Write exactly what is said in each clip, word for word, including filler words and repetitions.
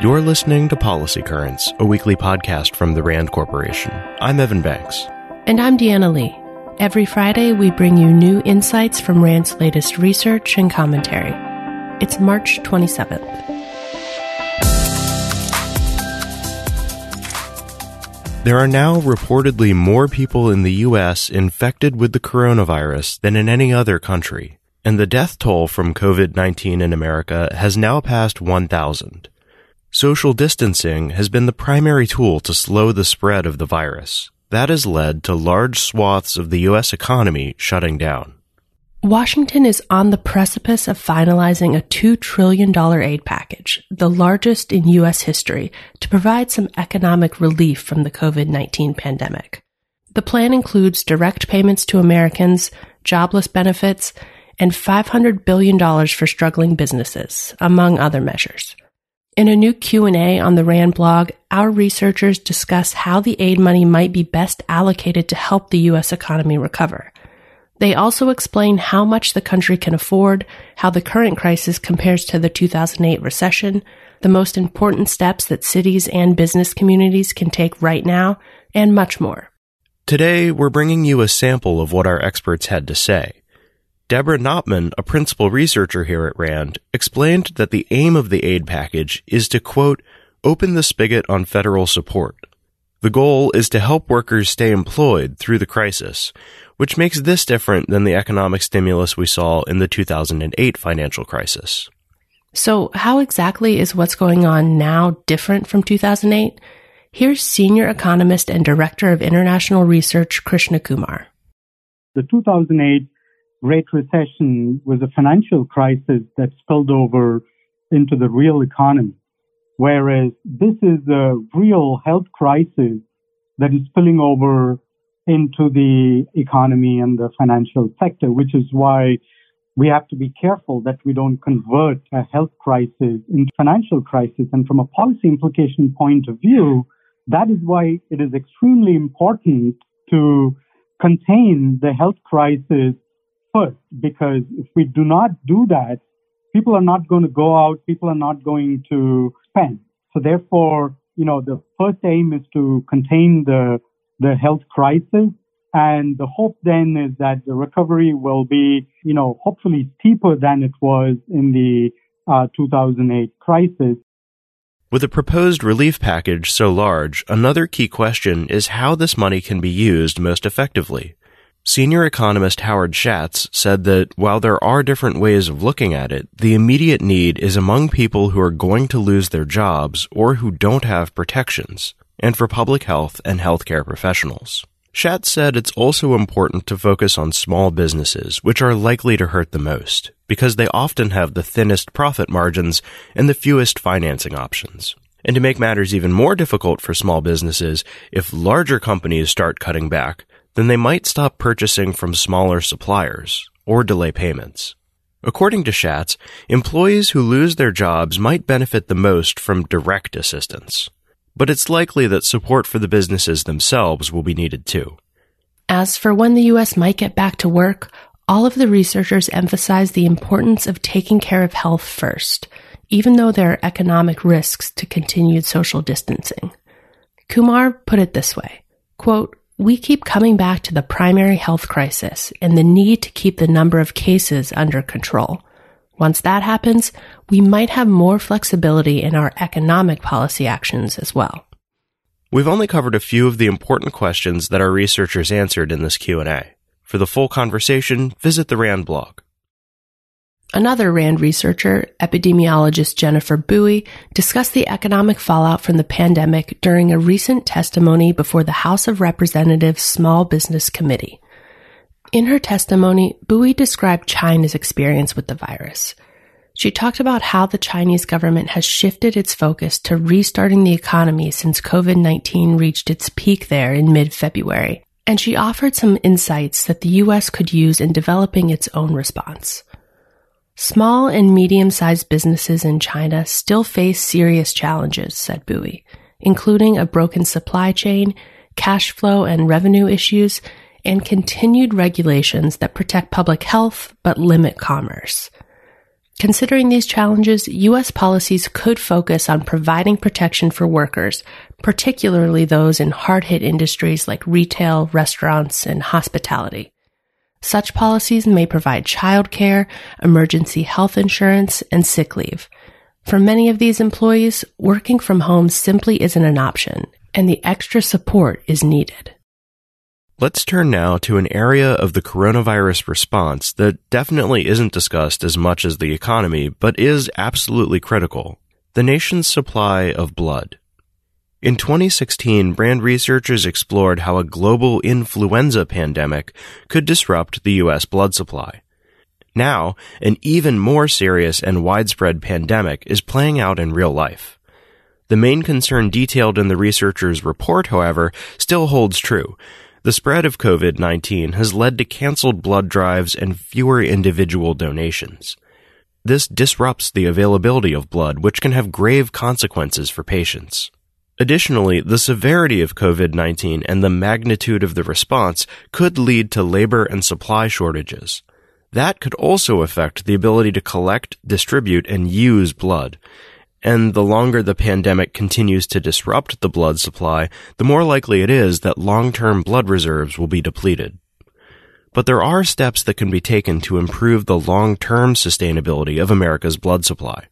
You're listening to Policy Currents, a weekly podcast from the Rand Corporation. I'm Evan Banks. And I'm Deanna Lee. Every Friday, we bring you new insights from Rand's latest research and commentary. It's March twenty-seventh. There are now reportedly more people in the U S infected with the coronavirus than in any other country, and the death toll from COVID nineteen in America has now passed one thousand. Social distancing has been the primary tool to slow the spread of the virus. That has led to large swaths of the U S economy shutting down. Washington is on the precipice of finalizing a two trillion dollars aid package, the largest in U S history, to provide some economic relief from the COVID nineteen pandemic. The plan includes direct payments to Americans, jobless benefits, and five hundred billion dollars for struggling businesses, among other measures. In a new Q and A on the Rand blog, our researchers discuss how the aid money might be best allocated to help the U S economy recover. They also explain how much the country can afford, how the current crisis compares to the two thousand eight recession, the most important steps that cities and business communities can take right now, and much more. Today, we're bringing you a sample of what our experts had to say. Debra Knopman, a principal researcher here at Rand, explained that the aim of the aid package is to, quote, open the spigot on federal support. The goal is to help workers stay employed through the crisis, which makes this different than the economic stimulus we saw in the two thousand eight financial crisis. So how exactly is what's going on now different from two thousand eight? Here's senior economist and director of international research, Krishna Kumar. The two thousand eight Great Recession was a financial crisis that spilled over into the real economy, whereas this is a real health crisis that is spilling over into the economy and the financial sector, which is why we have to be careful that we don't convert a health crisis into financial crisis. And from a policy implication point of view, that is why it is extremely important to contain the health crisis first, because if we do not do that, people are not going to go out, people are not going to spend. So therefore, you know, the first aim is to contain the the health crisis, and the hope then is that the recovery will be, you know, hopefully steeper than it was in the uh, two thousand eight crisis. With a proposed relief package so large, another key question is how this money can be used most effectively. Senior economist Howard Schatz said that while there are different ways of looking at it, the immediate need is among people who are going to lose their jobs or who don't have protections, and for public health and healthcare professionals. Schatz said it's also important to focus on small businesses, which are likely to hurt the most, because they often have the thinnest profit margins and the fewest financing options. And to make matters even more difficult for small businesses, if larger companies start cutting back, then they might stop purchasing from smaller suppliers or delay payments. According to Schatz, employees who lose their jobs might benefit the most from direct assistance, but it's likely that support for the businesses themselves will be needed too. As for when the U S might get back to work, all of the researchers emphasize the importance of taking care of health first, even though there are economic risks to continued social distancing. Kumar put it this way, quote, we keep coming back to the primary health crisis and the need to keep the number of cases under control. Once that happens, we might have more flexibility in our economic policy actions as well. We've only covered a few of the important questions that our researchers answered in this Q and A. For the full conversation, visit the Rand blog. Another Rand researcher, epidemiologist Jennifer Bui, discussed the economic fallout from the pandemic during a recent testimony before the House of Representatives Small Business Committee. In her testimony, Bui described China's experience with the virus. She talked about how the Chinese government has shifted its focus to restarting the economy since COVID nineteen reached its peak there in mid-February, and she offered some insights that the U S could use in developing its own response. Small and medium-sized businesses in China still face serious challenges, said Bui, including a broken supply chain, cash flow and revenue issues, and continued regulations that protect public health but limit commerce. Considering these challenges, U S policies could focus on providing protection for workers, particularly those in hard-hit industries like retail, restaurants, and hospitality. Such policies may provide child care, emergency health insurance, and sick leave. For many of these employees, working from home simply isn't an option, and the extra support is needed. Let's turn now to an area of the coronavirus response that definitely isn't discussed as much as the economy, but is absolutely critical: the nation's supply of blood. In twenty sixteen, Rand researchers explored how a global influenza pandemic could disrupt the U S blood supply. Now, an even more serious and widespread pandemic is playing out in real life. The main concern detailed in the researchers' report, however, still holds true. The spread of COVID nineteen has led to canceled blood drives and fewer individual donations. This disrupts the availability of blood, which can have grave consequences for patients. Additionally, the severity of COVID nineteen and the magnitude of the response could lead to labor and supply shortages. That could also affect the ability to collect, distribute, and use blood. And the longer the pandemic continues to disrupt the blood supply, the more likely it is that long-term blood reserves will be depleted. But there are steps that can be taken to improve the long-term sustainability of America's blood supply.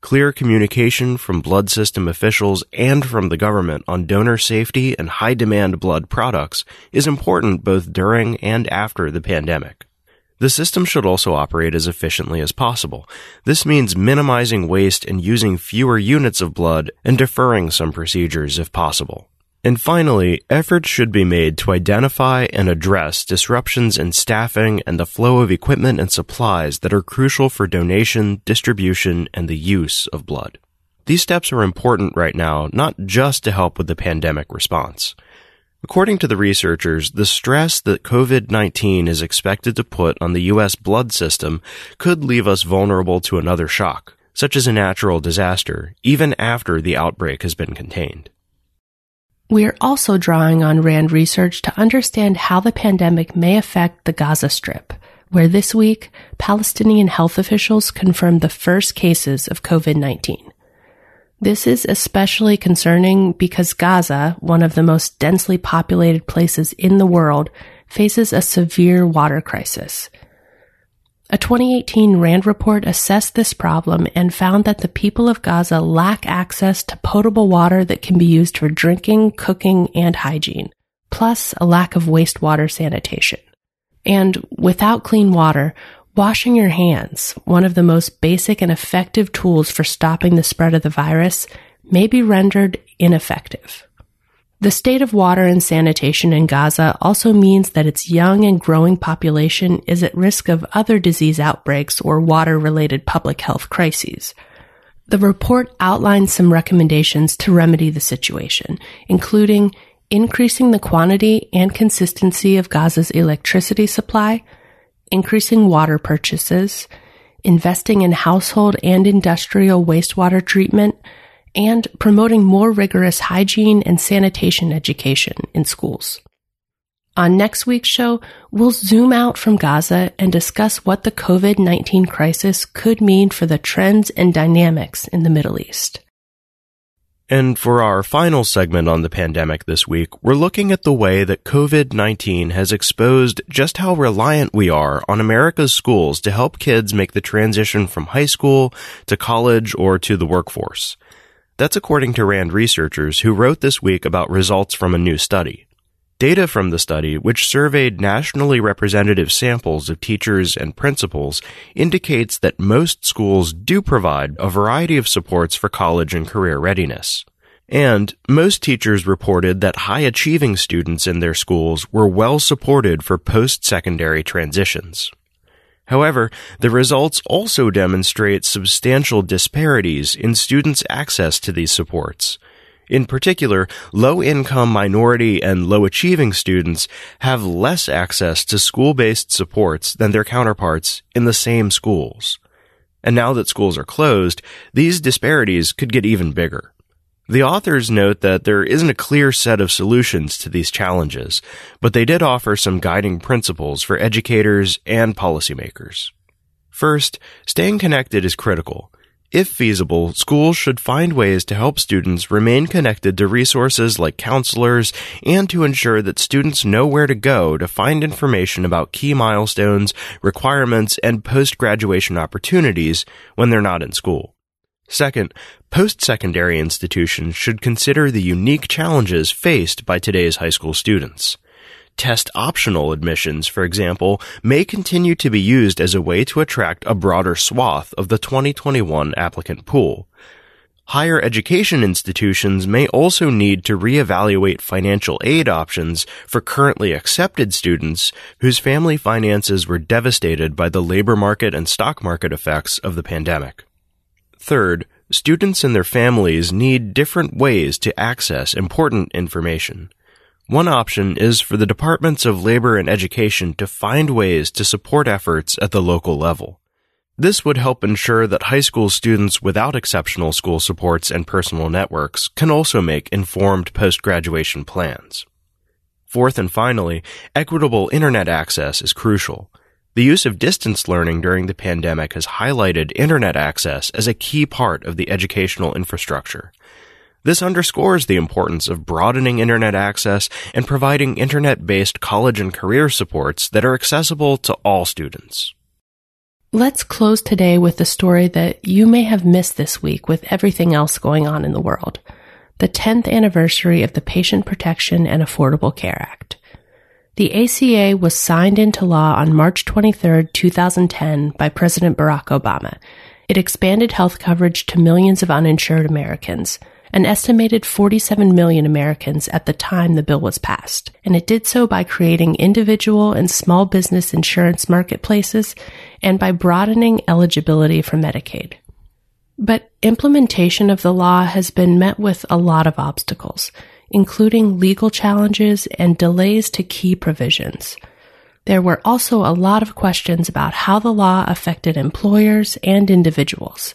Clear communication from blood system officials and from the government on donor safety and high-demand blood products is important both during and after the pandemic. The system should also operate as efficiently as possible. This means minimizing waste and using fewer units of blood and deferring some procedures if possible. And finally, efforts should be made to identify and address disruptions in staffing and the flow of equipment and supplies that are crucial for donation, distribution, and the use of blood. These steps are important right now, not just to help with the pandemic response. According to the researchers, the stress that COVID nineteen is expected to put on the U S blood system could leave us vulnerable to another shock, such as a natural disaster, even after the outbreak has been contained. We are also drawing on RAND research to understand how the pandemic may affect the Gaza Strip, where this week, Palestinian health officials confirmed the first cases of COVID nineteen. This is especially concerning because Gaza, one of the most densely populated places in the world, faces a severe water crisis. A twenty eighteen RAND report assessed this problem and found that the people of Gaza lack access to potable water that can be used for drinking, cooking, and hygiene, plus a lack of wastewater sanitation. And without clean water, washing your hands, one of the most basic and effective tools for stopping the spread of the virus, may be rendered ineffective. The state of water and sanitation in Gaza also means that its young and growing population is at risk of other disease outbreaks or water-related public health crises. The report outlines some recommendations to remedy the situation, including increasing the quantity and consistency of Gaza's electricity supply, increasing water purchases, investing in household and industrial wastewater treatment, and promoting more rigorous hygiene and sanitation education in schools. On next week's show, we'll zoom out from Gaza and discuss what the COVID nineteen crisis could mean for the trends and dynamics in the Middle East. And for our final segment on the pandemic this week, we're looking at the way that COVID nineteen has exposed just how reliant we are on America's schools to help kids make the transition from high school to college or to the workforce. That's according to RAND researchers who wrote this week about results from a new study. Data from the study, which surveyed nationally representative samples of teachers and principals, indicates that most schools do provide a variety of supports for college and career readiness. And most teachers reported that high-achieving students in their schools were well supported for post-secondary transitions. However, the results also demonstrate substantial disparities in students' access to these supports. In particular, low-income minority and low-achieving students have less access to school-based supports than their counterparts in the same schools. And now that schools are closed, these disparities could get even bigger. The authors note that there isn't a clear set of solutions to these challenges, but they did offer some guiding principles for educators and policymakers. First, staying connected is critical. If feasible, schools should find ways to help students remain connected to resources like counselors and to ensure that students know where to go to find information about key milestones, requirements, and post-graduation opportunities when they're not in school. Second, post-secondary institutions should consider the unique challenges faced by today's high school students. Test-optional admissions, for example, may continue to be used as a way to attract a broader swath of the twenty twenty-one applicant pool. Higher education institutions may also need to reevaluate financial aid options for currently accepted students whose family finances were devastated by the labor market and stock market effects of the pandemic. Third, students and their families need different ways to access important information. One option is for the Departments of Labor and Education to find ways to support efforts at the local level. This would help ensure that high school students without exceptional school supports and personal networks can also make informed post-graduation plans. Fourth and finally, equitable internet access is crucial. The use of distance learning during the pandemic has highlighted internet access as a key part of the educational infrastructure. This underscores the importance of broadening internet access and providing internet-based college and career supports that are accessible to all students. Let's close today with the story that you may have missed this week with everything else going on in the world, the tenth anniversary of the Patient Protection and Affordable Care Act. The A C A was signed into law on March twenty-third, two thousand ten by President Barack Obama. It expanded health coverage to millions of uninsured Americans, an estimated forty-seven million Americans at the time the bill was passed, and it did so by creating individual and small business insurance marketplaces and by broadening eligibility for Medicaid. But implementation of the law has been met with a lot of obstacles, including legal challenges and delays to key provisions. There were also a lot of questions about how the law affected employers and individuals.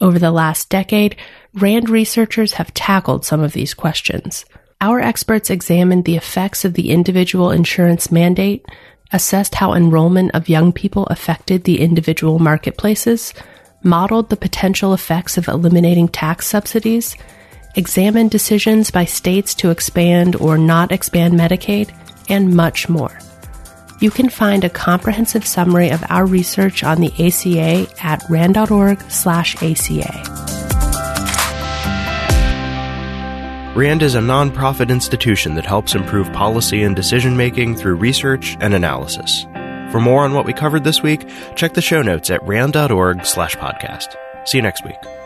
Over the last decade, RAND researchers have tackled some of these questions. Our experts examined the effects of the individual insurance mandate, assessed how enrollment of young people affected the individual marketplaces, modeled the potential effects of eliminating tax subsidies, examined decisions by states to expand or not expand Medicaid, and much more. You can find a comprehensive summary of our research on the A C A at rand dot org slash A C A. RAND is a nonprofit institution that helps improve policy and decision-making through research and analysis. For more on what we covered this week, check the show notes at rand dot org slash podcast. See you next week.